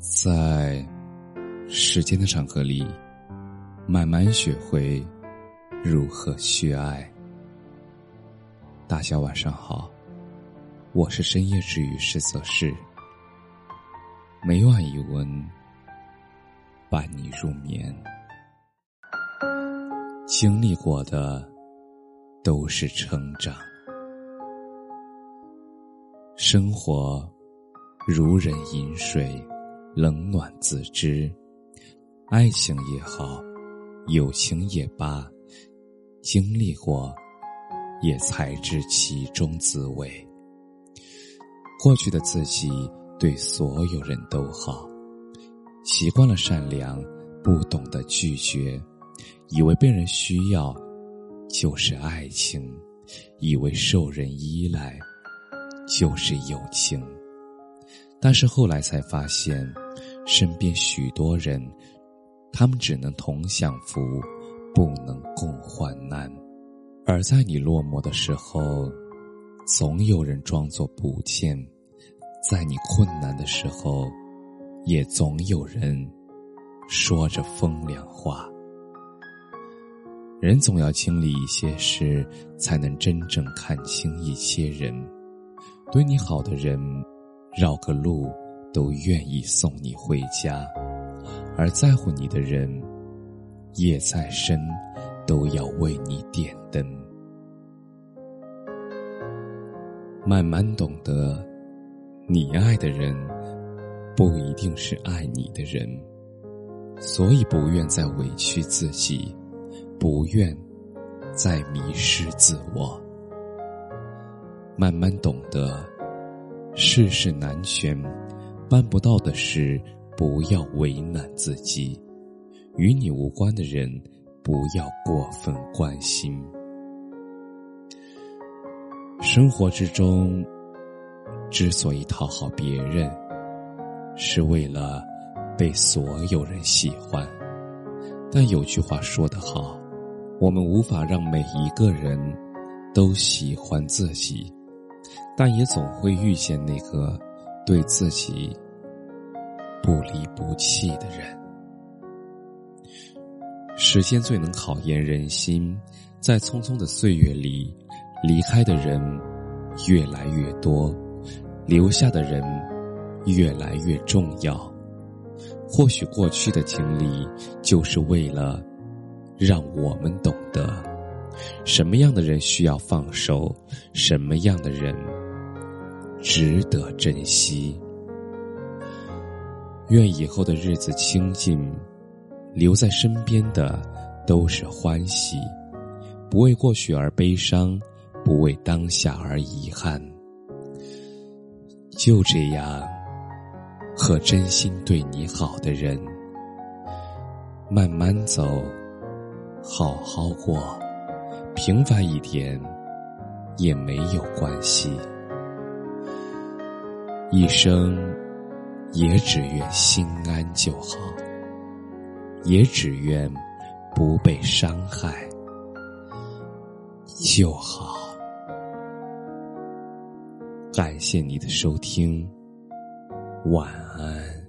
在时间的长河里，慢慢学会如何去爱。大家晚上好，我是深夜治愈师则是，每晚一文伴你入眠。经历过的都是成长，生活如人饮水，冷暖自知。爱情也好，友情也罢，经历过也才知其中滋味。过去的自己对所有人都好，习惯了善良，不懂得拒绝，以为被人需要就是爱情，以为受人依赖就是友情。但是后来才发现，身边许多人他们只能同享福，不能共患难。而在你落寞的时候，总有人装作不见，在你困难的时候，也总有人说着风凉话。人总要经历一些事，才能真正看清一些人。对你好的人，绕个路都愿意送你回家，而在乎你的人，夜再深都要为你点灯。慢慢懂得，你爱的人不一定是爱你的人，所以不愿再委屈自己，不愿再迷失自我。慢慢懂得，世事难全，办不到的事不要为难自己，与你无关的人不要过分关心。生活之中，之所以讨好别人，是为了被所有人喜欢。但有句话说得好，我们无法让每一个人都喜欢自己，但也总会遇见那个对自己不离不弃的人。时间最能考验人心，在匆匆的岁月里，离开的人越来越多，留下的人越来越重要。或许过去的经历就是为了让我们懂得什么样的人需要放手，什么样的人值得珍惜。愿以后的日子清静，留在身边的都是欢喜，不为过去而悲伤，不为当下而遗憾。就这样和真心对你好的人慢慢走，好好过，平凡一点也没有关系。一生也只愿心安就好，也只愿不被伤害就好。感谢你的收听，晚安。